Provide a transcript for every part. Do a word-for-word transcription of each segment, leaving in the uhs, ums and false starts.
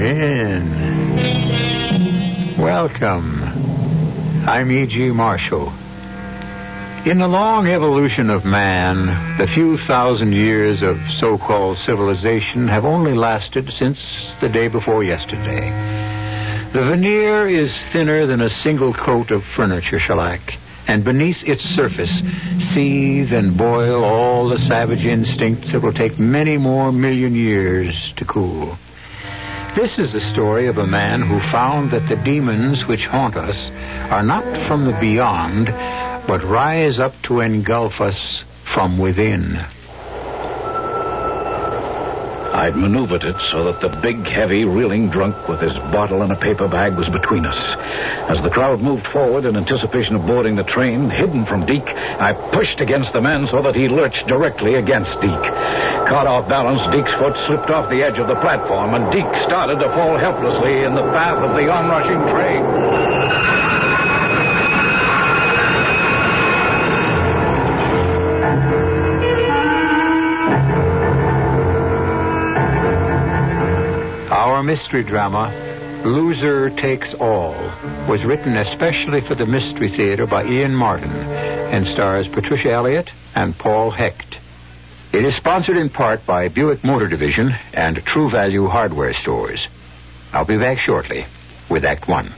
In. Welcome. I'm E G. Marshall. In the long evolution of man, the few thousand years of so-called civilization have only lasted since the day before yesterday. The veneer is thinner than a single coat of furniture shellac, and beneath its surface seethe and boil all the savage instincts that will take many more million years to cool. This is the story of a man who found that the demons which haunt us are not from the beyond, but rise up to engulf us from within. I'd maneuvered it so that the big, heavy, reeling drunk with his bottle and a paper bag was between us. As the crowd moved forward in anticipation of boarding the train, hidden from Deke, I pushed against the man so that he lurched directly against Deke. Caught off balance, Deke's foot slipped off the edge of the platform, and Deke started to fall helplessly in the path of the onrushing train. Our mystery drama, Loser Takes All, was written especially for the Mystery Theater by Ian Martin and stars Patricia Elliott and Paul Hecht. It is sponsored in part by Buick Motor Division and True Value Hardware Stores. I'll be back shortly with Act One.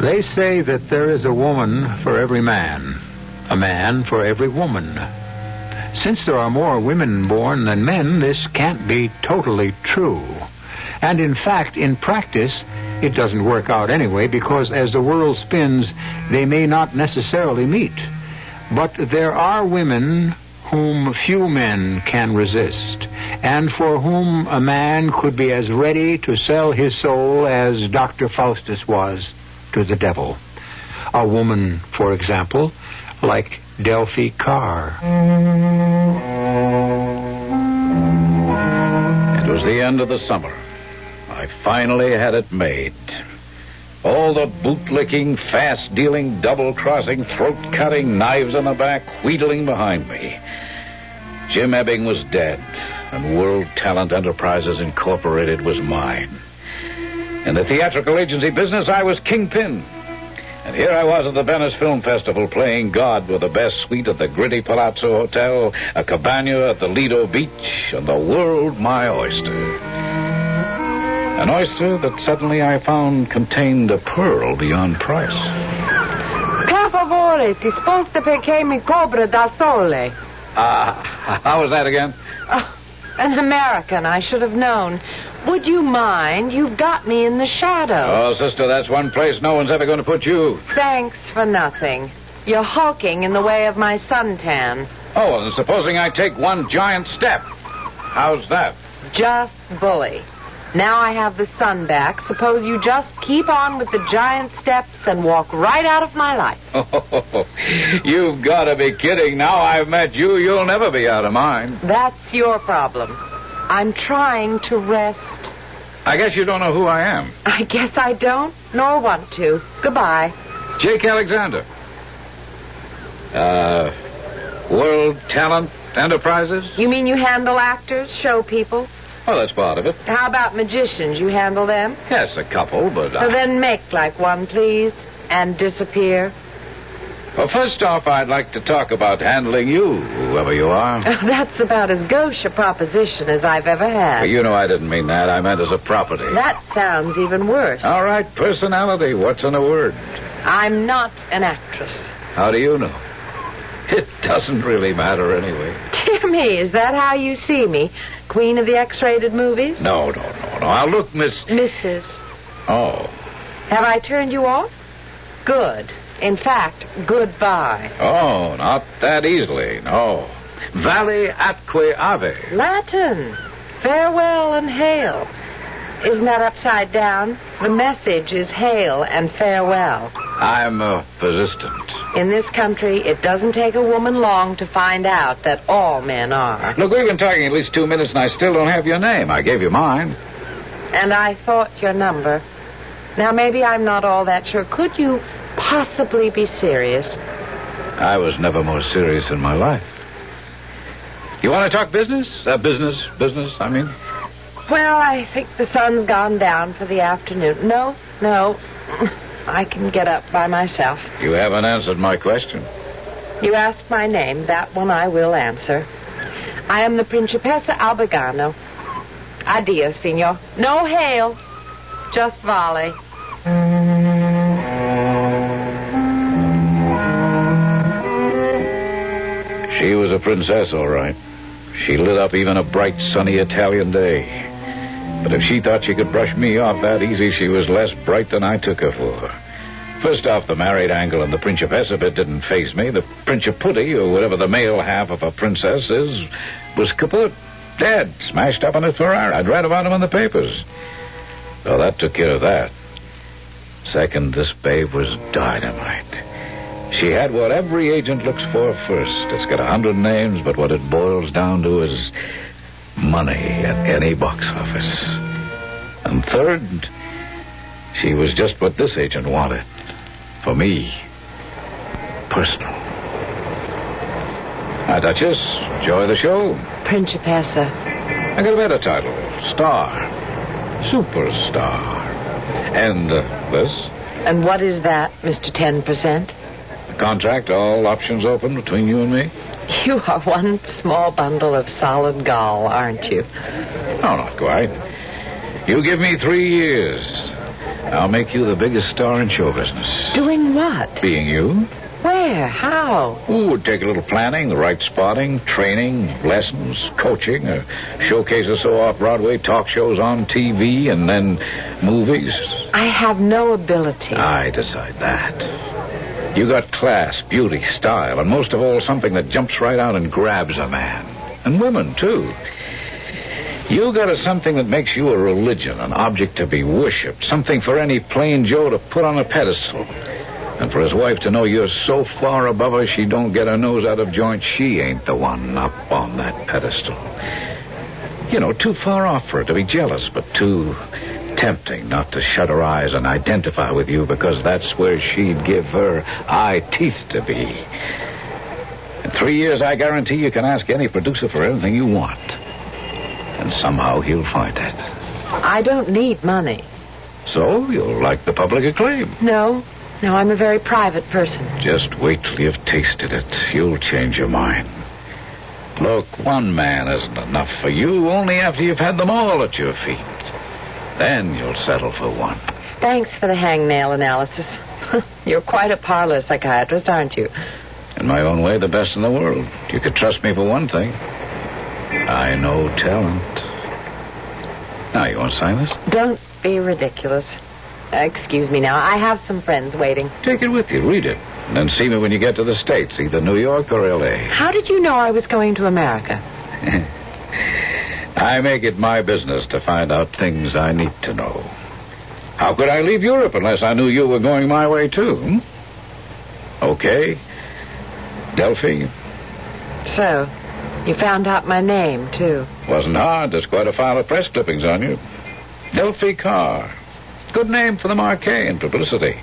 They say that there is a woman for every man, a man for every woman. Since there are more women born than men, this can't be totally true. And in fact, in practice, it doesn't work out anyway, because as the world spins, they may not necessarily meet. But there are women whom few men can resist, and for whom a man could be as ready to sell his soul as Doctor Faustus was to the devil. A woman, for example, like Delphi Carr. It was the end of the summer. I finally had it made. All the bootlicking, fast-dealing, double-crossing, throat-cutting, knives in the back, wheedling behind me. Jim Ebbing was dead, and World Talent Enterprises Incorporated was mine. In the theatrical agency business, I was kingpin. And here I was at the Venice Film Festival playing God with the best suite at the Gritty Palazzo Hotel, a cabana at the Lido Beach, and the world my oyster. An oyster that suddenly I found contained a pearl beyond price. Per favore, ti sposta perché mi copre dal sole. Ah, how was that again? Oh, an American, I should have known. Would you mind? You've got me in the shadow. Oh, sister, that's one place no one's ever going to put you. Thanks for nothing. You're hulking in the way of my suntan. Oh, well, then supposing I take one giant step. How's that? Just bully. Now I have the sun back. Suppose you just keep on with the giant steps and walk right out of my life. Oh, you've got to be kidding. Now I've met you, you'll never be out of mine. That's your problem. I'm trying to rest. I guess you don't know who I am. I guess I don't, nor want to. Goodbye. Jake Alexander. Uh, World Talent Enterprises? You mean you handle actors, show people? Well, that's part of it. How about magicians? You handle them? Yes, a couple, but... I... Well, then make like one, please, and disappear. Well, first off, I'd like to talk about handling you, whoever you are. Oh, that's about as gauche a proposition as I've ever had. Well, you know I didn't mean that. I meant as a property. That sounds even worse. All right, personality. What's in a word? I'm not an actress. How do you know? It doesn't really matter anyway. Dear me, is that how you see me? Queen of the X-rated movies? No, no, no, no. I'll look, Miss... Missus Oh. Have I turned you off? Good. In fact, goodbye. Oh, not that easily, no. Vale atque ave. Latin. Farewell and hail. Isn't that upside down? The message is hail and farewell. I'm uh, persistent. In this country, it doesn't take a woman long to find out that all men are. Look, we've been talking at least two minutes, and I still don't have your name. I gave you mine. And I thought your number. Now, maybe I'm not all that sure. Could you possibly be serious? I was never more serious in my life. You want to talk business? Uh, business, business, I mean. Well, I think the sun's gone down for the afternoon. No, no. I can get up by myself. You haven't answered my question. You asked my name. That one I will answer. I am the Principessa Albegano. Addio, signor. No hail. Just volley. She was a princess, all right. She lit up even a bright, sunny Italian day. But if she thought she could brush me off that easy, she was less bright than I took her for. First off, the married angle and the Prince of Hesabit didn't faze me. The Prince of Putty, or whatever the male half of a princess is, was kaput, dead, smashed up in his Ferrari. I'd read about him in the papers. So that took care of that. Second, this babe was dynamite. She had what every agent looks for first. It's got a hundred names, but what it boils down to is... money at any box office. And third, she was just what this agent wanted. For me. Personal. Now, Duchess, enjoy the show. Principessa. I got a better title. Star. Superstar. And uh, this? And what is that, Mister ten percent? The contract, all options open between you and me. You are one small bundle of solid gall, aren't you? No, not quite. You give me three years. I'll make you the biggest star in show business. Doing what? Being you. Where? How? Ooh, it'd take a little planning, the right spotting, training, lessons, coaching, a showcase or so off-Broadway, talk shows on T V, and then movies. I have no ability. I decide that. You got class, beauty, style, and most of all, something that jumps right out and grabs a man. And women, too. You got a something that makes you a religion, an object to be worshipped, something for any plain Joe to put on a pedestal. And for his wife to know you're so far above her she don't get her nose out of joint, she ain't the one up on that pedestal. You know, too far off for her to be jealous, but too... tempting not to shut her eyes and identify with you because that's where she'd give her eye teeth to be. In three years, I guarantee you can ask any producer for anything you want. And somehow he'll find it. I don't need money. So you'll like the public acclaim. No. No, I'm a very private person. Just wait till you've tasted it. You'll change your mind. Look, one man isn't enough for you only after you've had them all at your feet. Then you'll settle for one. Thanks for the hangnail analysis. You're quite a parlor psychiatrist, aren't you? In my own way, the best in the world. You could trust me for one thing. I know talent. Now, you want to sign this? Don't be ridiculous. Uh, excuse me now. I have some friends waiting. Take it with you. Read it. And then see me when you get to the States, either New York or L A. How did you know I was going to America? I make it my business to find out things I need to know. How could I leave Europe unless I knew you were going my way, too? Okay. Delphi. So, you found out my name, too. Wasn't hard. There's quite a file of press clippings on you. Delphi Carr. Good name for the marquee and publicity.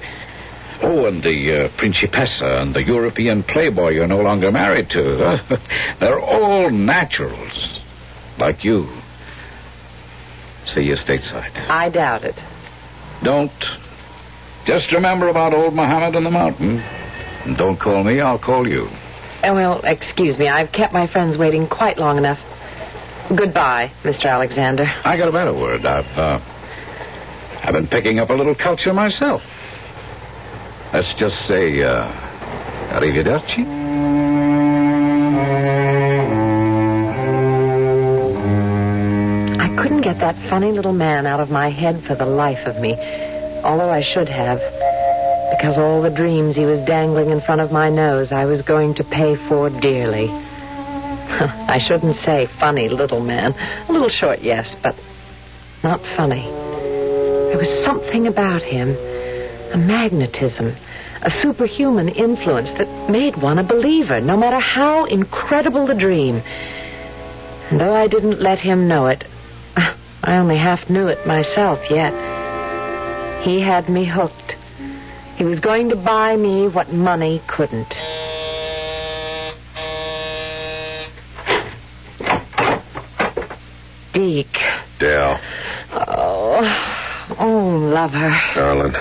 Oh, and the uh, Principessa and the European playboy you're no longer married to. Huh? They're all naturals, like you. See you stateside. I doubt it. Don't. Just remember about old Muhammad and the mountain. And don't call me, I'll call you. Oh, well, excuse me. I've kept my friends waiting quite long enough. Goodbye, Mister Alexander. I got a better word. I've, uh, I've been picking up a little culture myself. Let's just say, uh, arrivederci. I couldn't get that funny little man out of my head for the life of me, although I should have, because all the dreams he was dangling in front of my nose I was going to pay for dearly. I shouldn't say funny little man. A little short, yes, but not funny. There was something about him, a magnetism, a superhuman influence that made one a believer, no matter how incredible the dream. And though I didn't let him know it, I only half knew it myself yet. He had me hooked. He was going to buy me what money couldn't. Deke. Dell. Oh, oh, lover. Darling.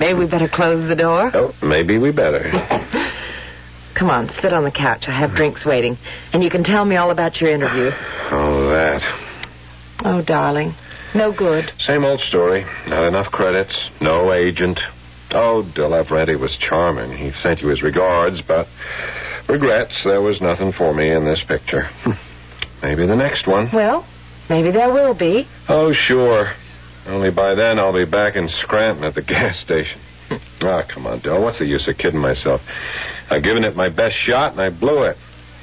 Maybe we better close the door. Oh, maybe we better. Come on, sit on the couch. I have drinks waiting. And you can tell me all about your interview. Oh, that. Oh, darling. No good. Same old story. Not enough credits. No agent. Oh, De La Fuente was charming. He sent you his regards, but regrets. There was nothing for me in this picture. Maybe the next one. Well, maybe there will be. Oh, sure. Only by then I'll be back in Scranton at the gas station. Ah, come on, Del. What's the use of kidding myself? I've given it my best shot, and I blew it.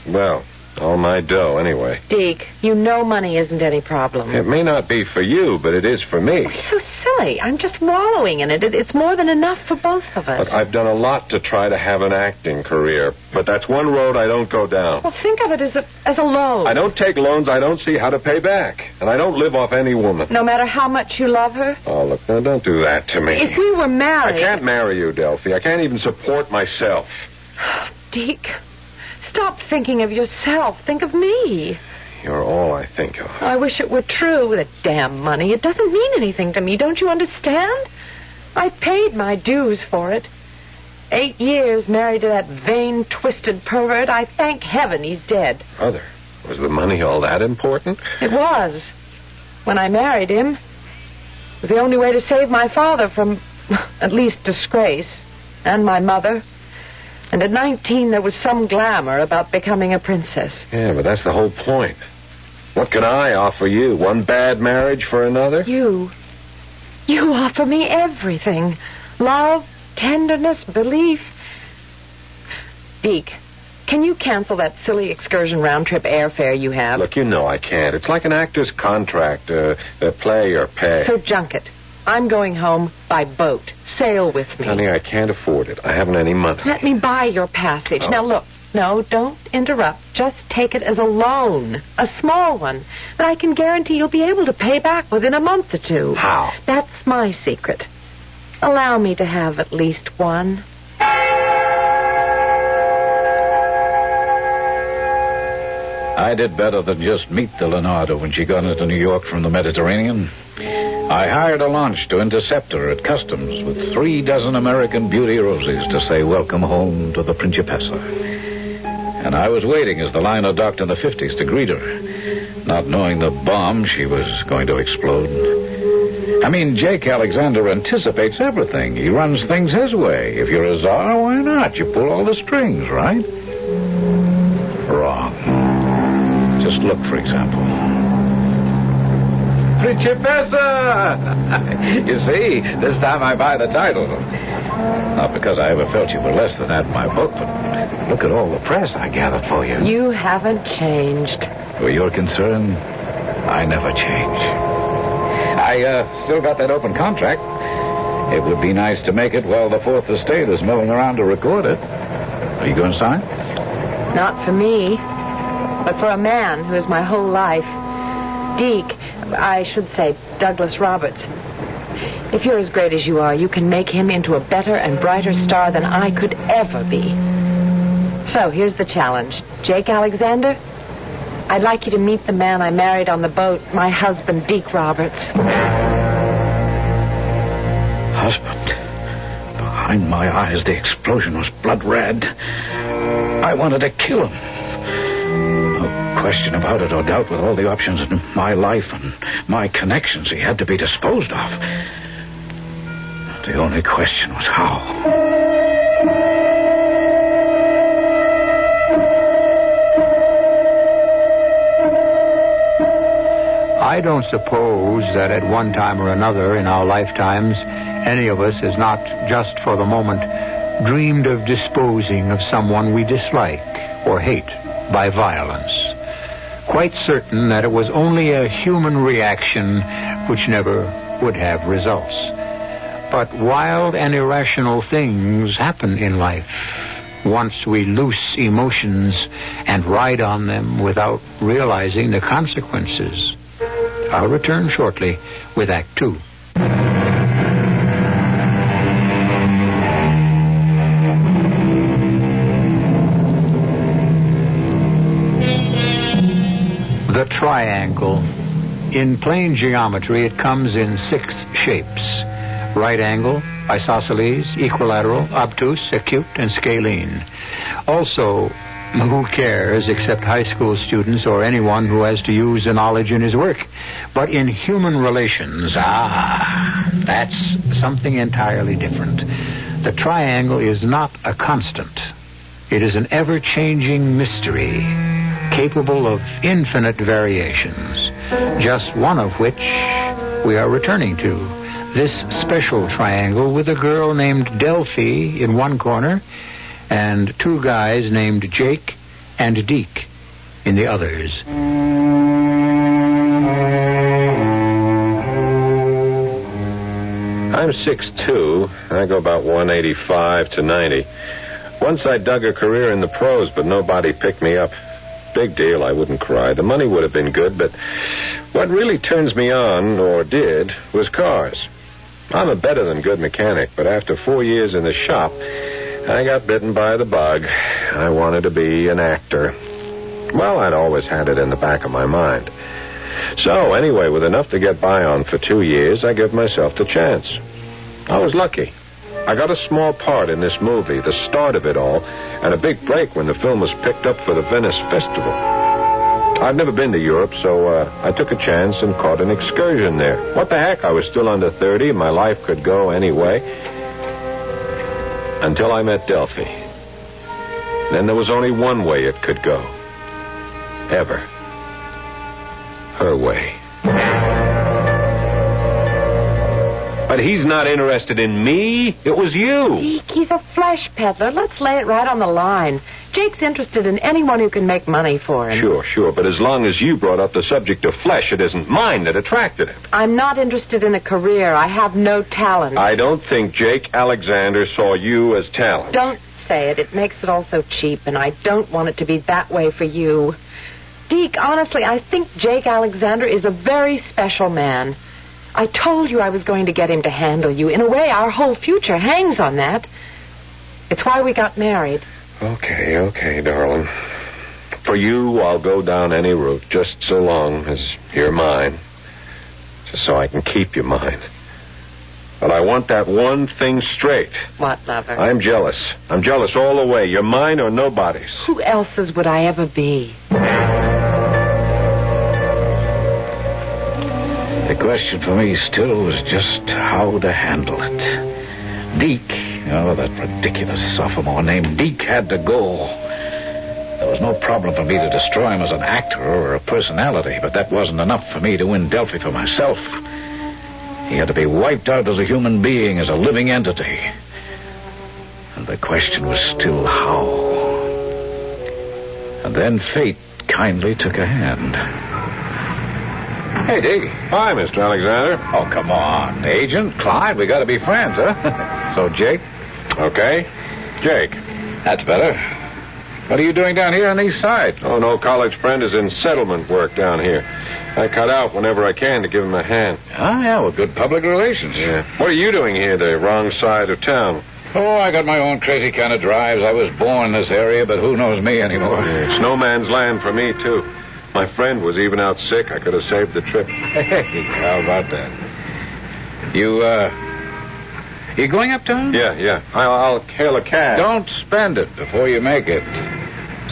Well, all my dough, anyway. Deke, you know money isn't any problem. It may not be for you, but it is for me. Oh, it's so silly. I'm just wallowing in it. It's more than enough for both of us. Look, I've done a lot to try to have an acting career, but that's one road I don't go down. Well, think of it as a as a loan. I don't take loans I don't see how to pay back, and I don't live off any woman. No matter how much you love her? Oh, look, now don't do that to me. If we were married... I can't marry you, Delphi. I can't even support myself. Deke... Stop thinking of yourself. Think of me. You're all I think of. I wish it were true. The damn money. It doesn't mean anything to me. Don't you understand? I paid my dues for it. Eight years married to that vain, twisted pervert. I thank heaven he's dead. Mother, was the money all that important? It was. When I married him, it was the only way to save my father from, at least, disgrace. And my mother... And at nineteen, there was some glamour about becoming a princess. Yeah, but that's the whole point. What can I offer you? One bad marriage for another? You. You offer me everything. Love, tenderness, belief. Deke, can you cancel that silly excursion round-trip airfare you have? Look, you know I can't. It's like an actor's contract, uh, uh, play or pay. So junk it. I'm going home by boat. Sail with me. Honey, I can't afford it. I haven't any money. Let me buy your passage. Oh. Now, look. No, don't interrupt. Just take it as a loan. A small one. That I can guarantee you'll be able to pay back within a month or two. How? That's my secret. Allow me to have at least one. I did better than just meet the Leonardo when she got into New York from the Mediterranean. I hired a launch to intercept her at customs with three dozen American beauty roses to say welcome home to the Principessa. And I was waiting as the liner docked in the fifties to greet her, not knowing the bomb she was going to explode. I mean, Jake Alexander anticipates everything. He runs things his way. If you're a czar, why not? You pull all the strings, right? Wrong. Just look, for example... Principessa! You see, this time I buy the title. Not because I ever felt you were less than that in my book, but look at all the press I gathered for you. You haven't changed. For your concern, I never change. I, uh, still got that open contract. It would be nice to make it while the Fourth Estate is milling around to record it. Are you going to sign? Not for me, but for a man who is my whole life. Deke... I should say Douglas Roberts. If you're as great as you are, you can make him into a better and brighter star than I could ever be. So here's the challenge. Jake Alexander, I'd like you to meet the man I married on the boat, my husband, Deke Roberts. Husband? Behind my eyes, the explosion was blood red. I wanted to kill him. No question about it or doubt, with all the options in my life and my connections, he had to be disposed of. The only question was how. I don't suppose that at one time or another in our lifetimes, any of us has not, just for the moment, dreamed of disposing of someone we dislike or hate by violence. Quite certain that it was only a human reaction which never would have results. But wild and irrational things happen in life once we loose emotions and ride on them without realizing the consequences. I'll return shortly with Act Two. The triangle. In plain geometry, it comes in six shapes. Right angle, isosceles, equilateral, obtuse, acute, and scalene. Also, who cares except high school students or anyone who has to use the knowledge in his work? But in human relations, ah, that's something entirely different. The triangle is not a constant. It is an ever-changing mystery, capable of infinite variations, just one of which we are returning to. This special triangle with a girl named Delphi in one corner, and two guys named Jake and Deke in the others. I'm six foot two. I go about one eighty-five to ninety. Once I dug a career in the pros, but nobody picked me up. Big deal, I wouldn't cry. The money would have been good, but what really turns me on, or did, was cars. I'm a better than good mechanic, but after four years in the shop, I got bitten by the bug. I wanted to be an actor. Well, I'd always had it in the back of my mind. So, anyway, with enough to get by on for two years, I gave myself the chance. I was lucky. I got a small part in this movie, the start of it all, and a big break when the film was picked up for the Venice Festival. I'd never been to Europe, so uh, I took a chance and caught an excursion there. What the heck? I was still under thirty. My life could go anyway. Until I met Delphi. Then there was only one way it could go. Ever. Her way. But he's not interested in me. It was you. Jake, he's a flesh peddler. Let's lay it right on the line. Jake's interested in anyone who can make money for him. Sure, sure. But as long as you brought up the subject of flesh, it isn't mine that attracted him. I'm not interested in a career. I have no talent. I don't think Jake Alexander saw you as talent. Don't say it. It makes it all so cheap, and I don't want it to be that way for you. Deke, honestly, I think Jake Alexander is a very special man. I told you I was going to get him to handle you. In a way, our whole future hangs on that. It's why we got married. Okay, okay, darling. For you, I'll go down any route, just so long as you're mine. Just so I can keep you mine. But I want that one thing straight. What, lover? I'm jealous. I'm jealous all the way. You're mine or nobody's. Who else's would I ever be? The question for me still was just how to handle it. Deke... Oh, that ridiculous sophomore named Deke had to go. There was no problem for me to destroy him as an actor or a personality, but that wasn't enough for me to win Delphi for myself. He had to be wiped out as a human being, as a living entity. And the question was still how. And then fate kindly took a hand. Hey, Deke. Hi, Mister Alexander. Oh, come on. Agent, client, we got to be friends, huh? So, Jake... Okay. Jake. That's better. What are you doing down here on the east side? Oh, no college friend is in settlement work down here. I cut out whenever I can to give him a hand. Ah, yeah, well, good public relations. Yeah. What are you doing here, the wrong side of town? Oh, I got my own crazy kind of drives. I was born in this area, but who knows me anymore? Yeah, it's no man's land for me, too. My friend was even out sick. I could have saved the trip. Hey, how about that? You, uh... You going uptown? Yeah, yeah. I'll, I'll hail a cab. Don't spend it before you make it.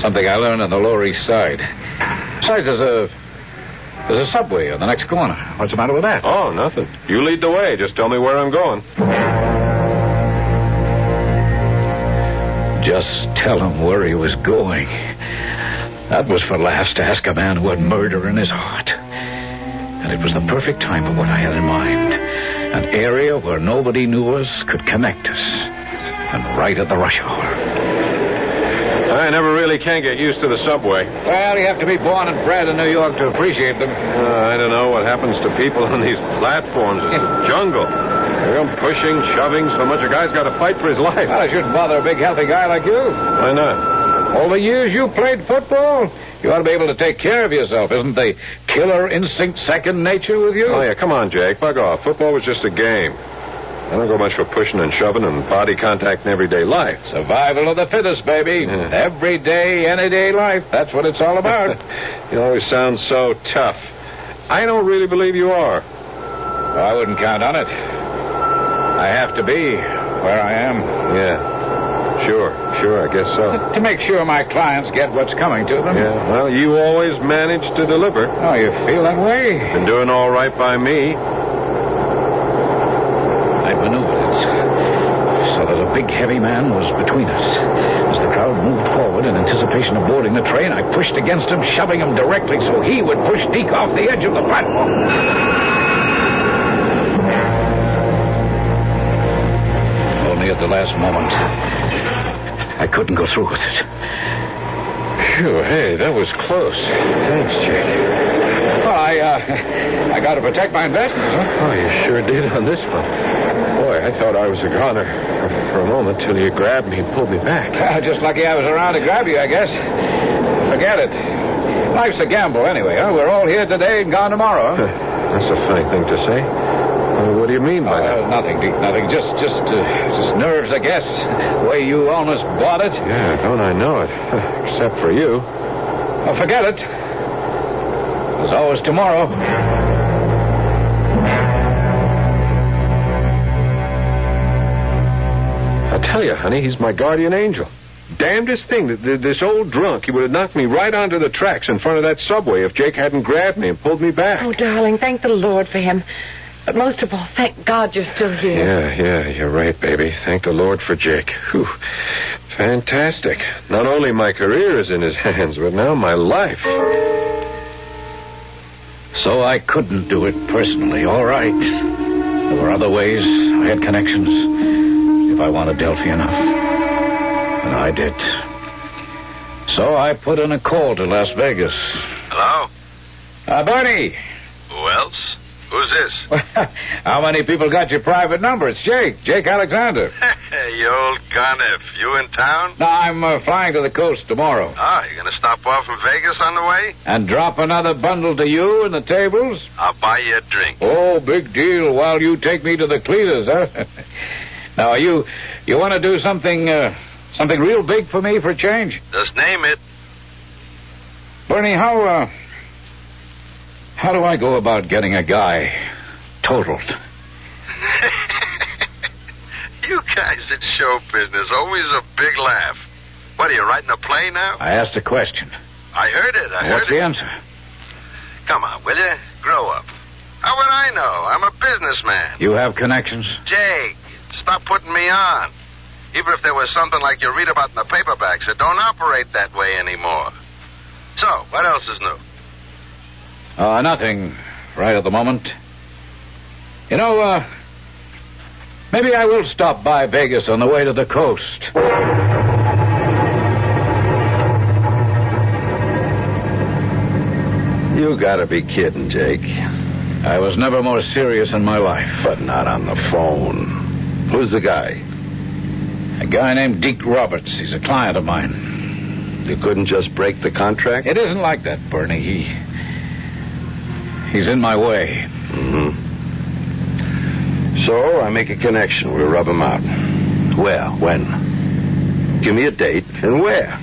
Something I learned on the Lower East Side. Besides, there's a, there's a subway on the next corner. What's the matter with that? Oh, nothing. You lead the way. Just tell me where I'm going. Just tell him where he was going. That was for last to ask a man who had murder in his heart. And it was the perfect time for what I had in mind. An area where nobody knew us could connect us. And right at the rush hour. I never really can get used to the subway. Well, you have to be born and bred in New York to appreciate them. Uh, I don't know what happens to people on these platforms. It's a jungle. They're pushing, shoving, so much a guy's got to fight for his life. Well, it shouldn't bother a big, healthy guy like you. Why not? All the years you played football, you ought to be able to take care of yourself. Isn't the killer instinct second nature with you? Oh, yeah, come on, Jake. Bug off. Football was just a game. I don't go much for pushing and shoving and body contact in everyday life. Survival of the fittest, baby. Yeah. Everyday, any-day life. That's what it's all about. You always sound so tough. I don't really believe you are. Well, I wouldn't count on it. I have to be where I am. Yeah. Sure, sure, I guess so. To make sure my clients get what's coming to them. Yeah, well, you always manage to deliver. Oh, you feel that way? Been doing all right by me. I maneuvered it so that a big, heavy man was between us. As the crowd moved forward in anticipation of boarding the train, I pushed against him, shoving him directly so he would push Deke off the edge of the platform. Only at the last moment, I couldn't go through with it. Phew, hey, that was close. Thanks, Jake. Well, I, uh, I got to protect my investment, huh? Oh, you sure did on this one. Boy, I thought I was a goner for a moment till you grabbed me and pulled me back. Uh, just lucky I was around to grab you, I guess. Forget it. Life's a gamble anyway, huh? We're all here today and gone tomorrow. Huh? That's a funny thing to say. Well, what do you mean by uh, that? Nothing, Deke, nothing. Just, just, uh, just nerves, I guess. The way you almost bought it. Yeah, don't I know it? Except for you. Well, forget it. There's always tomorrow. I tell you, honey, he's my guardian angel. Damnedest thing, this old drunk, he would have knocked me right onto the tracks in front of that subway if Jake hadn't grabbed me and pulled me back. Oh, darling, thank the Lord for him. But most of all, thank God you're still here. Yeah, yeah, you're right, baby. Thank the Lord for Jake. Whew. Fantastic. Not only my career is in his hands, but now my life. So I couldn't do it personally, all right. There were other ways. I had connections. If I wanted Delphi enough. And I did. So I put in a call to Las Vegas. Hello? Uh, Bernie. Who else? Who's this? How many people got your private number? It's Jake. Jake Alexander. Hey, you old gonif. You in town? No, I'm uh, flying to the coast tomorrow. Ah, you're going to stop off in Vegas on the way? And drop another bundle to you and the tables? I'll buy you a drink. Oh, big deal. While you take me to the cleaners, huh? Now, you you want to do something, uh, something real big for me for a change? Just name it. Bernie, how... Uh, How do I go about getting a guy totaled? You guys in show business, always a big laugh. What, are you writing a play now? I asked a question. I heard it, I heard it. What's the answer? Come on, will you? Grow up. How would I know? I'm a businessman. You have connections? Jake, stop putting me on. Even if there was something like you read about in the paperbacks, it don't operate that way anymore. So, what else is new? Uh, nothing right at the moment. You know, uh, maybe I will stop by Vegas on the way to the coast. You gotta be kidding, Jake. I was never more serious in my life. But not on the phone. Who's the guy? A guy named Deke Roberts. He's a client of mine. You couldn't just break the contract? It isn't like that, Bernie. He, he's in my way. Mm-hmm. So I make a connection. We'll rub him out. Where? When? Give me a date and where?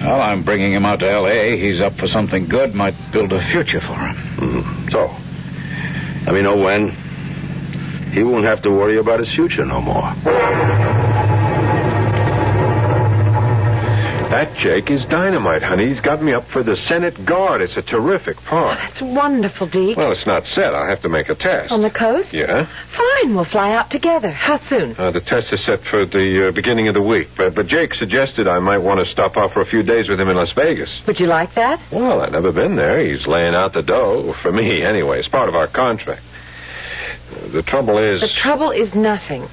Well, I'm bringing him out to L A He's up for something good. Might build a future for him. Mm-hmm. So, let me know when. He won't have to worry about his future no more. That Jake is dynamite, honey. He's got me up for the Senate Guard. It's a terrific part. That's wonderful, Deke. Well, it's not set. I'll have to make a test. On the coast? Yeah. Fine. We'll fly out together. How soon? Uh, the test is set for the uh, beginning of the week. But, but Jake suggested I might want to stop off for a few days with him in Las Vegas. Would you like that? Well, I've never been there. He's laying out the dough. For me, anyway. It's part of our contract. The trouble is... The trouble is nothing.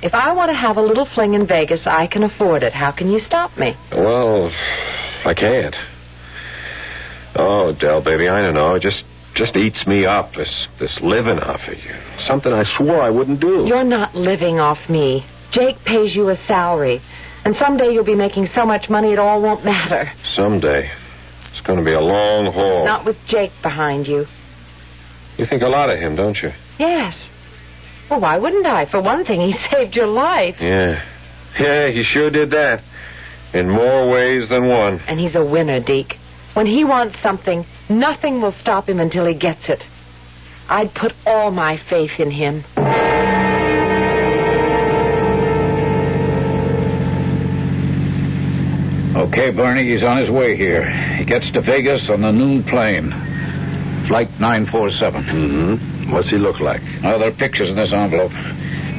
If I want to have a little fling in Vegas, I can afford it. How can you stop me? Well, I can't. Oh, Del, baby, I don't know. It just, just eats me up, this, this living off of you. Something I swore I wouldn't do. You're not living off me. Jake pays you a salary. And someday you'll be making so much money it all won't matter. Someday. It's going to be a long haul. Not with Jake behind you. You think a lot of him, don't you? Yes. Well, why wouldn't I? For one thing, he saved your life. Yeah. Yeah, he sure did that. In more ways than one. And he's a winner, Deke. When he wants something, nothing will stop him until he gets it. I'd put all my faith in him. Okay, Bernie, he's on his way here. He gets to Vegas on the noon plane. Flight nine forty-seven. Mm-hmm. What's he look like? Oh, there are pictures in this envelope.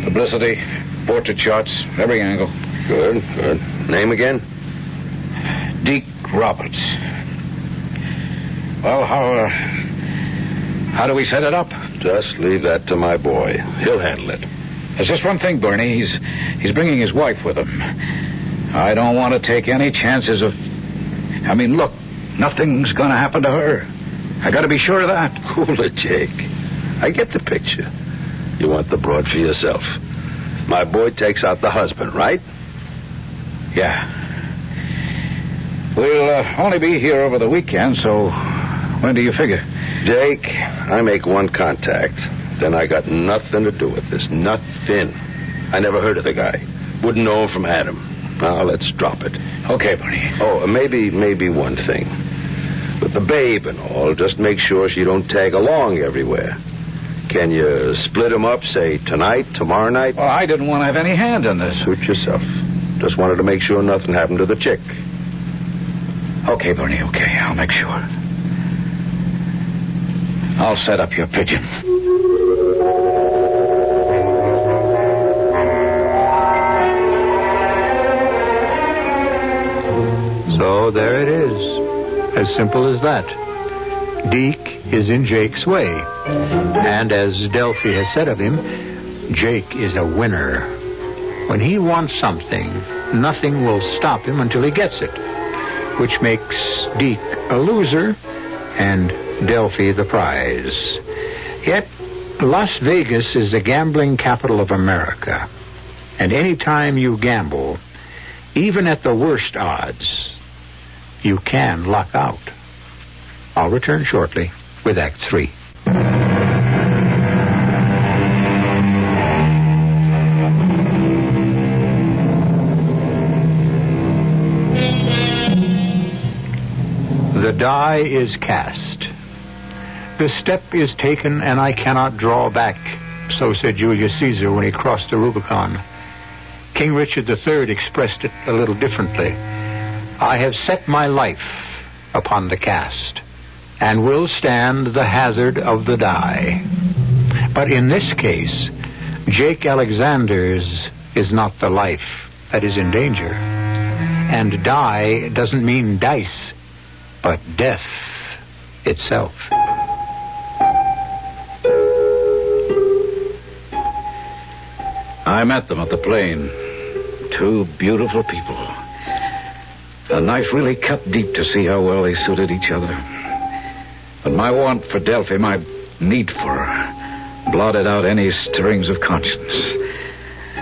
Publicity, portrait shots, every angle. Good, good. Name again? Deke Roberts. Well, how, uh, how do we set it up? Just leave that to my boy. He'll handle it. There's just one thing, Bernie. He's, he's bringing his wife with him. I don't want to take any chances of... I mean, look, nothing's going to happen to her. I got to be sure of that. Cool it, Jake. I get the picture. You want the broad for yourself. My boy takes out the husband, right? Yeah. We'll uh, only be here over the weekend, so when do you figure? Jake, I make one contact. Then I got nothing to do with this. Nothing. I never heard of the guy. Wouldn't know him from Adam. Now, let's drop it. Okay, Bernie. Oh, maybe, maybe one thing. With the babe and all, just make sure she don't tag along everywhere. Can you split them up, say, tonight, tomorrow night? Well, I didn't want to have any hand in this. Suit yourself. Just wanted to make sure nothing happened to the chick. Okay, Bernie, okay. I'll make sure. I'll set up your pigeon. So there it is. As simple as that. Deke is in Jake's way. And as Delphi has said of him, Jake is a winner. When he wants something, nothing will stop him until he gets it, which makes Deke a loser and Delphi the prize. Yet, Las Vegas is the gambling capital of America. And any time you gamble, even at the worst odds, you can luck out. I'll return shortly with Act Three. The die is cast. The step is taken, and I cannot draw back, so said Julius Caesar when he crossed the Rubicon. King Richard the Third expressed it a little differently. I have set my life upon the cast, and will stand the hazard of the die. But in this case, Jake Alexander's is not the life that is in danger. And die doesn't mean dice, but death itself. I met them at the plane. Two beautiful people. The knife really cut deep to see how well they suited each other. But my want for Delphi, my need for her, blotted out any stirrings of conscience.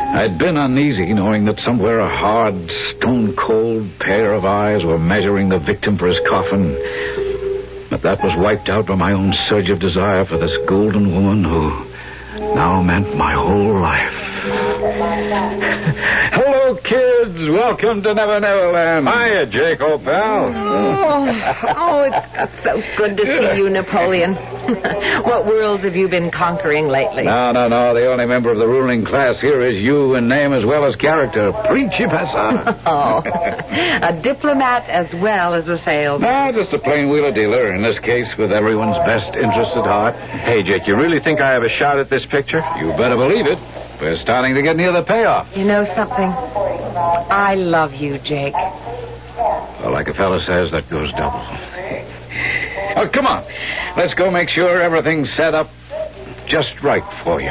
I'd been uneasy knowing that somewhere a hard, stone-cold pair of eyes were measuring the victim for his coffin. But that was wiped out by my own surge of desire for this golden woman who now meant my whole life. Hello, kids. Welcome to Never Never Land. Hiya, Jake, old pal. Oh, oh it's so good to see you, Napoleon. What worlds have you been conquering lately? No, no, no. The only member of the ruling class here is you in name as well as character. Principessa. Oh, a diplomat as well as a salesman. No, just a plain wheeler dealer, in this case, with everyone's best interest at heart. Hey, Jake, you really think I have a shot at this picture? You better believe it. We're starting to get near the payoff. You know something? I love you, Jake. Well, like a fella says, that goes double. Oh, come on. Let's go make sure everything's set up just right for you.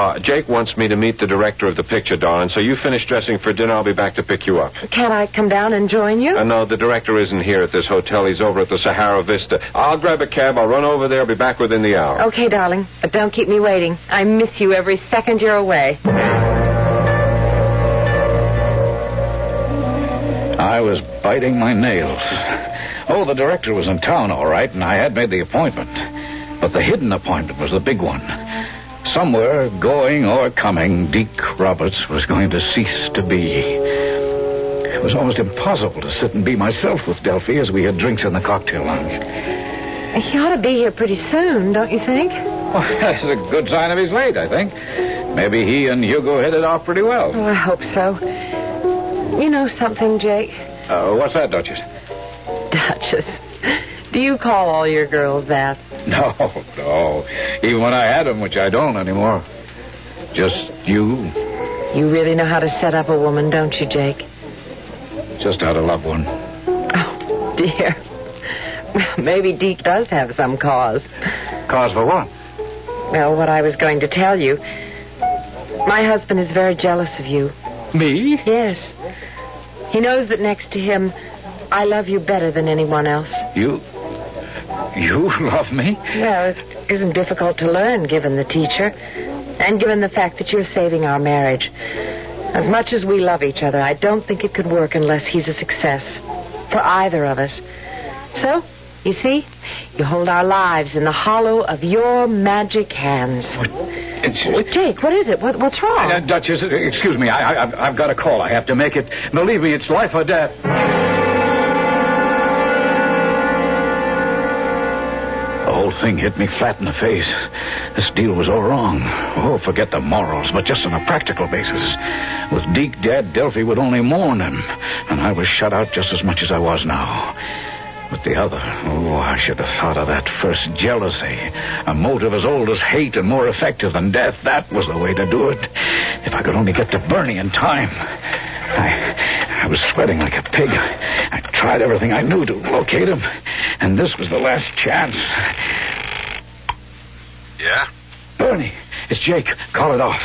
Uh, Jake wants me to meet the director of the picture, darling, so you finish dressing for dinner. I'll be back to pick you up. Can I come down and join you? Uh, no, the director isn't here at this hotel. He's over at the Sahara Vista. I'll grab a cab. I'll run over there. I'll be back within the hour. Okay, darling, but don't keep me waiting. I miss you every second you're away. I was biting my nails. Oh, the director was in town, all right, and I had made the appointment. But the hidden appointment was the big one. Somewhere, going or coming, Deke Roberts was going to cease to be. It was almost impossible to sit and be myself with Delphi as we had drinks in the cocktail lounge. He ought to be here pretty soon, don't you think? Well, that's a good sign of he's late, I think. Maybe he and Hugo hit it off pretty well. Oh, I hope so. You know something, Jake? Uh, what's that, Duchess? Duchess. Do you call all your girls that? No, no. Even when I had them, which I don't anymore. Just you. You really know how to set up a woman, don't you, Jake? Just how to love one. Oh, dear. Well, maybe Deke does have some cause. Cause for what? Well, what I was going to tell you. My husband is very jealous of you. Me? Yes. He knows that next to him, I love you better than anyone else. You... You love me? Well, it isn't difficult to learn, given the teacher, and given the fact that you're saving our marriage. As much as we love each other, I don't think it could work unless he's a success for either of us. So, you see, you hold our lives in the hollow of your magic hands. What? Well, Jake, what is it? What, what's wrong? Uh, Duchess, excuse me. I, I, I've got a call. I have to make it. Believe me, it's life or death. The whole thing hit me flat in the face. This deal was all wrong. Oh, forget the morals, but just on a practical basis. With Deke dead, Delphi would only mourn him, and I was shut out just as much as I was now. But the other, oh, I should have thought of that first. Jealousy, a motive as old as hate and more effective than death. That was the way to do it. If I could only get to Bernie in time. I, I was sweating like a pig. I tried everything I knew to locate him, and this was the last chance. Yeah? Bernie, it's Jake. Call it off.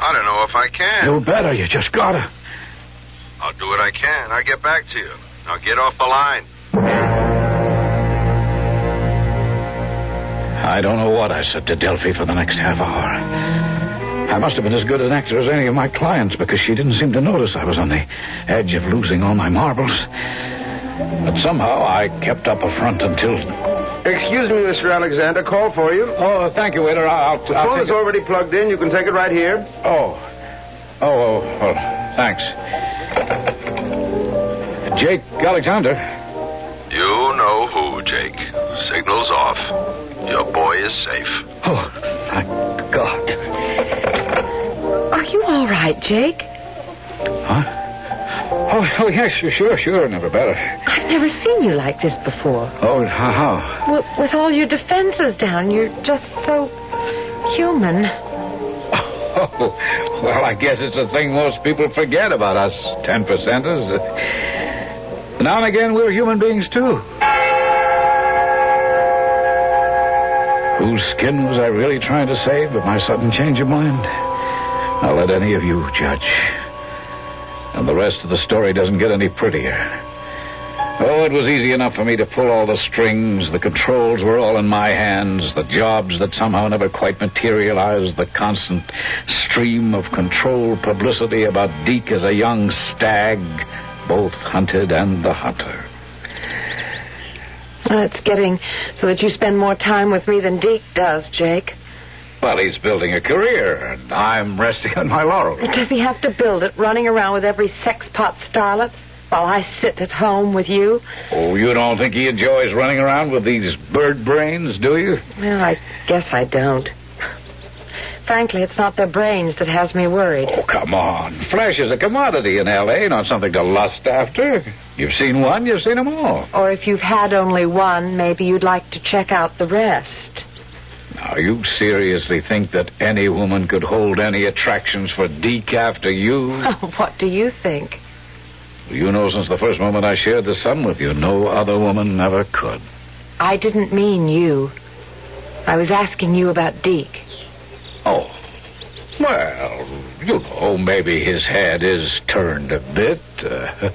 I don't know if I can. You better. You just gotta. I'll do what I can. I'll get back to you. Now get off the line. I don't know what I said to Delphi for the next half hour. I must have been as good an actor as any of my clients because she didn't seem to notice I was on the edge of losing all my marbles. But somehow I kept up a front until... Excuse me, Mister Alexander. Call for you. Oh, thank you, waiter. I'll... The phone is already plugged in. You can take it right here. Oh. Oh, oh, well, thanks. Jake Alexander. You know who, Jake. Signal's off. Your boy is safe. Oh, thank God. Are you all right, Jake? Huh? Oh, oh, yes, sure, sure, never better. I've never seen you like this before. Oh, how? Well, with all your defenses down, you're just so human. Oh, well, I guess it's a thing most people forget about us ten percenters. Now and again, we're human beings, too. Whose skin was I really trying to save but my sudden change of mind? I'll let any of you judge. And the rest of the story doesn't get any prettier. Oh, it was easy enough for me to pull all the strings. The controls were all in my hands. The jobs that somehow never quite materialized. The constant stream of controlled publicity about Deke as a young stag, both hunted and the hunter. Well, it's getting so that you spend more time with me than Deke does, Jake. Well, he's building a career, and I'm resting on my laurels. Does he have to build it running around with every sex pot starlet? While I sit at home with you. Oh, you don't think he enjoys running around with these bird brains, do you? Well, I guess I don't. Frankly, it's not their brains that has me worried. Oh, come on. Flesh is a commodity in L A, not something to lust after. You've seen one, you've seen them all. Or if you've had only one, maybe you'd like to check out the rest. Now, you seriously think that any woman could hold any attractions for Deke after you? What do you think? You know, since the first moment I shared the sun with you, no other woman ever could. I didn't mean you. I was asking you about Deke. Oh. Well, you know, maybe his head is turned a bit. Uh,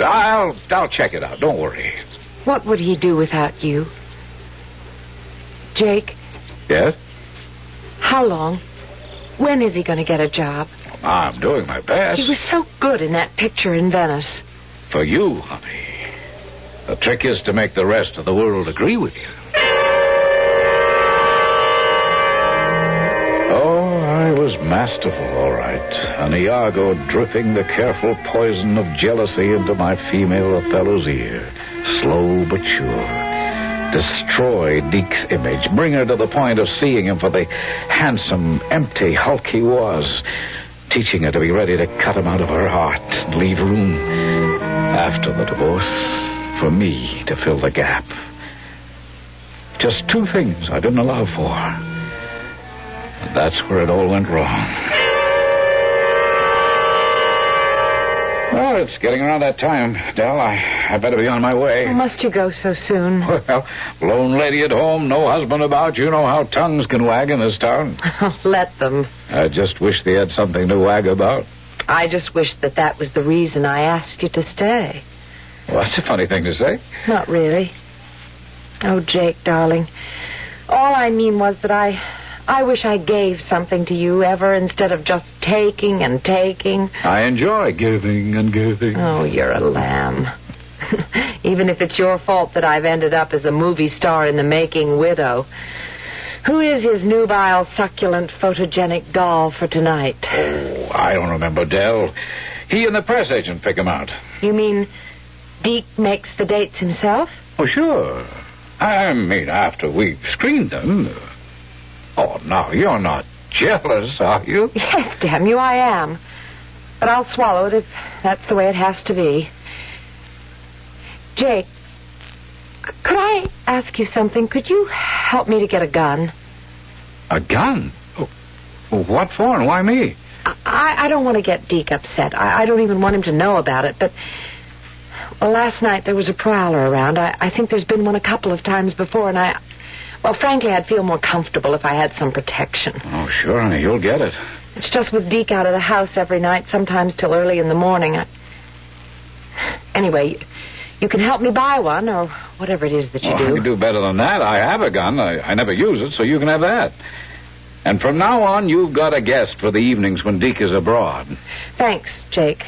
I'll, I'll check it out. Don't worry. What would he do without you? Jake? Yes? How long? When is he going to get a job? I'm doing my best. He was so good in that picture in Venice. For you, honey. The trick is to make the rest of the world agree with you. Oh, I was masterful, all right. An Iago dripping the careful poison of jealousy into my female Othello's ear. Slow but sure. Destroy Deke's image. Bring her to the point of seeing him for the handsome, empty hulk he was. Teaching her to be ready to cut him out of her heart and leave room after the divorce for me to fill the gap. Just two things I didn't allow for. And that's where it all went wrong. Well, it's getting around that time, Del. I, I better be on my way. Well, must you go so soon? Well, lone lady at home, no husband about. You know how tongues can wag in this town. Let them. I just wish they had something to wag about. I just wish that that was the reason I asked you to stay. Well, that's a funny thing to say. Not really. Oh, Jake, darling. All I mean was that I... I wish I gave something to you ever instead of just taking and taking. I enjoy giving and giving. Oh, you're a lamb. Even if it's your fault that I've ended up as a movie star in the making widow. Who is his nubile, succulent, photogenic doll for tonight? Oh, I don't remember, Del. He and the press agent pick him out. You mean Deke makes the dates himself? Oh, sure. I mean, after we've screened them... Oh, now, you're not jealous, are you? Yes, damn you, I am. But I'll swallow it if that's the way it has to be. Jake, c- could I ask you something? Could you help me to get a gun? A gun? Oh, what for and why me? I, I don't want to get Deke upset. I, I don't even want him to know about it, but... Well, last night there was a prowler around. I, I think there's been one a couple of times before, and I... Well, frankly, I'd feel more comfortable if I had some protection. Oh, sure, honey. You'll get it. It's just with Deke out of the house every night, sometimes till early in the morning. I... Anyway, you can help me buy one or whatever it is that you oh, do. I can do better than that. I have a gun. I, I never use it, so you can have that. And from now on, you've got a guest for the evenings when Deke is abroad. Thanks, Jake.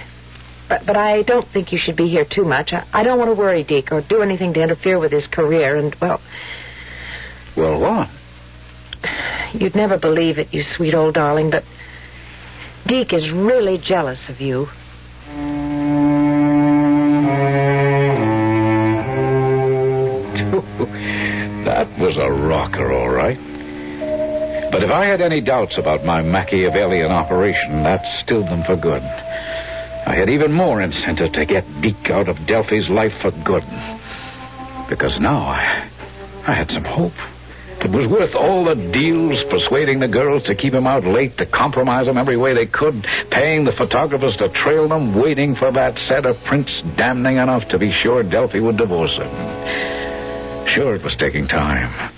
But, but I don't think you should be here too much. I, I don't want to worry Deke or do anything to interfere with his career and, well... Well, what? You'd never believe it, you sweet old darling, but Deke is really jealous of you. That was a rocker, all right. But if I had any doubts about my Machiavellian operation, that stilled them for good. I had even more incentive to get Deke out of Delphi's life for good. Because now I, I had some hope. It was worth all the deals, persuading the girls to keep him out late, to compromise him every way they could, paying the photographers to trail them, waiting for that set of prints damning enough to be sure Delphi would divorce him. Sure, it was taking time,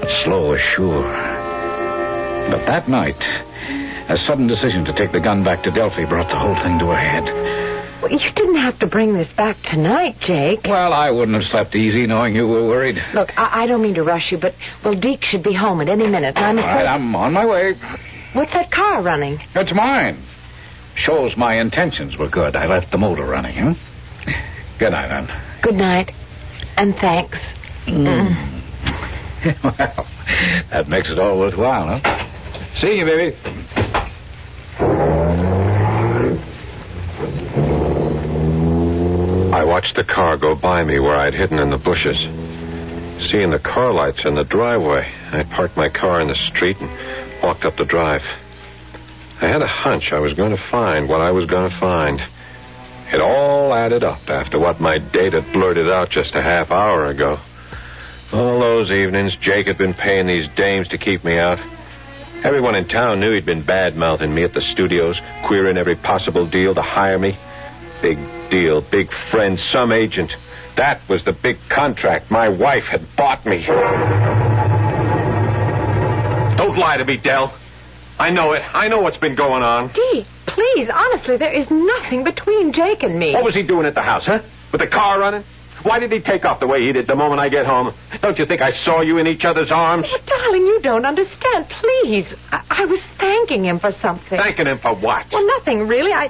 but slow as sure. But that night, a sudden decision to take the gun back to Delphi brought the whole thing to a head. Well, you didn't have to bring this back tonight, Jake. Well, I wouldn't have slept easy knowing you were worried. Look, I, I don't mean to rush you, but, well, Deke should be home at any minute. I'm All right, I'm on my way. What's that car running? It's mine. Shows my intentions were good. I left the motor running, huh? Good night, Aunt. Good night, and thanks. Mm. Mm. Well, that makes it all worthwhile, huh? See you, baby. I watched the car go by me where I'd hidden in the bushes. Seeing the car lights in the driveway, I parked my car in the street and walked up the drive. I had a hunch I was going to find what I was going to find. It all added up after what my date had blurted out just a half hour ago. All those evenings, Jake had been paying these dames to keep me out. Everyone in town knew he'd been bad-mouthing me at the studios, queering every possible deal to hire me. Big deal, big friend, some agent. That was the big contract my wife had bought me. Don't lie to me, Del. I know it. I know what's been going on. Deke, please, honestly, there is nothing between Jake and me. What was he doing at the house, huh? With the car running? Why did he take off the way he did the moment I get home? Don't you think I saw you in each other's arms? But, darling, you don't understand. Please. I, I was thanking him for something. Thanking him for what? Well, nothing, really. I...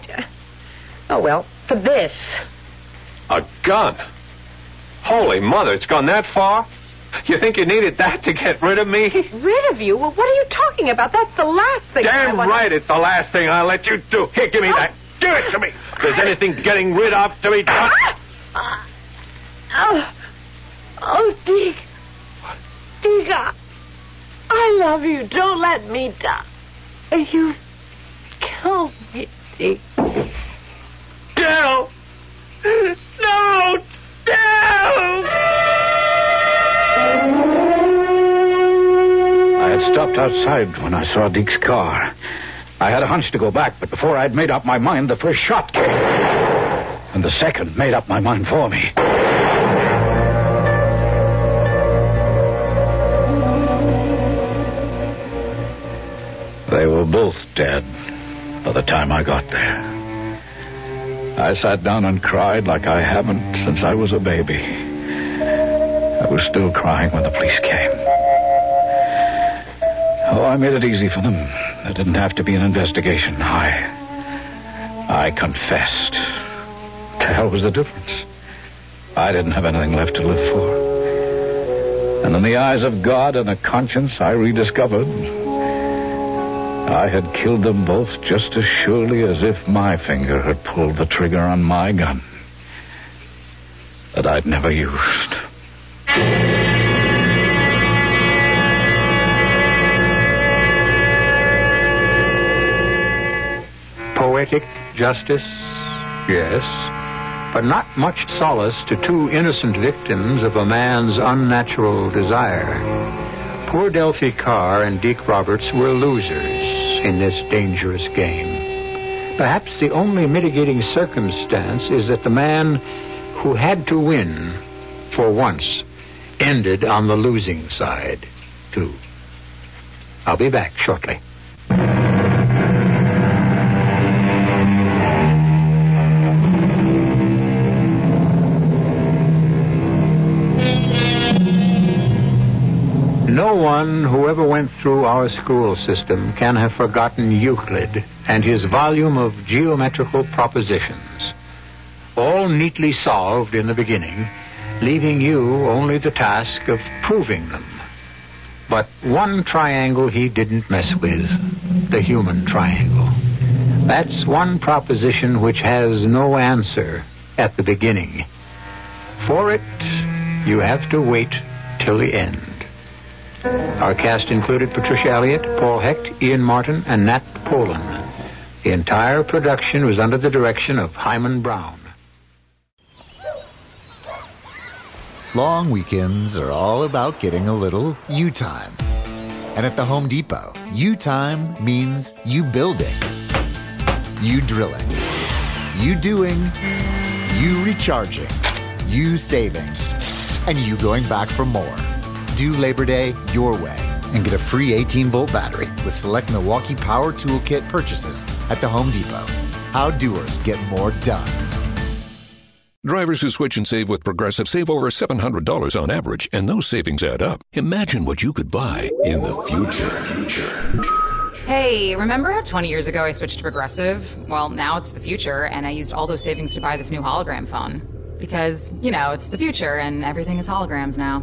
Oh, well, for this. A gun? Holy mother, it's gone that far? You think you needed that to get rid of me? Rid of you? Well, what are you talking about? That's the last thing Damn I want right to... it's the last thing I'll let you do. Here, give me oh. that. Give it to me. If there's anything getting rid of to be done... Ah! Oh, oh, Deke. Deke, I, I love you. Don't let me die. You killed me, Deke. Del! No! Del! I had stopped outside when I saw Deke's car. I had a hunch to go back, but before I'd made up my mind, the first shot came. And the second made up my mind for me. They were both dead by the time I got there. I sat down and cried like I haven't since I was a baby. I was still crying when the police came. Oh, I made it easy for them. There didn't have to be an investigation. I... I confessed. What the hell was the difference? I didn't have anything left to live for. And in the eyes of God and a conscience I rediscovered, I had killed them both just as surely as if my finger had pulled the trigger on my gun that I'd never used. Poetic justice, yes, but not much solace to two innocent victims of a man's unnatural desire. Poor Delphi Carr and Deke Roberts were losers in this dangerous game. Perhaps the only mitigating circumstance is that the man who had to win for once ended on the losing side, too. I'll be back shortly. No one who ever went through our school system can have forgotten Euclid and his volume of geometrical propositions, all neatly solved in the beginning, leaving you only the task of proving them. But one triangle he didn't mess with, the human triangle. That's one proposition which has no answer at the beginning. For it, you have to wait till the end. Our cast included Patricia Elliott, Paul Hecht, Ian Martin, and Nat Polan. The entire production was under the direction of Hyman Brown. Long weekends are all about getting a little you time. And at the Home Depot, you time means you building, you drilling, you doing, you recharging, you saving, and you going back for more. Do Labor Day your way and get a free eighteen-volt battery with select Milwaukee Power Toolkit purchases at the Home Depot. How doers get more done. Drivers who switch and save with Progressive save over seven hundred dollars on average, and those savings add up. Imagine what you could buy in the future. Hey, remember how twenty years ago I switched to Progressive? Well, now it's the future, and I used all those savings to buy this new hologram phone. Because, you know, it's the future, and everything is holograms now.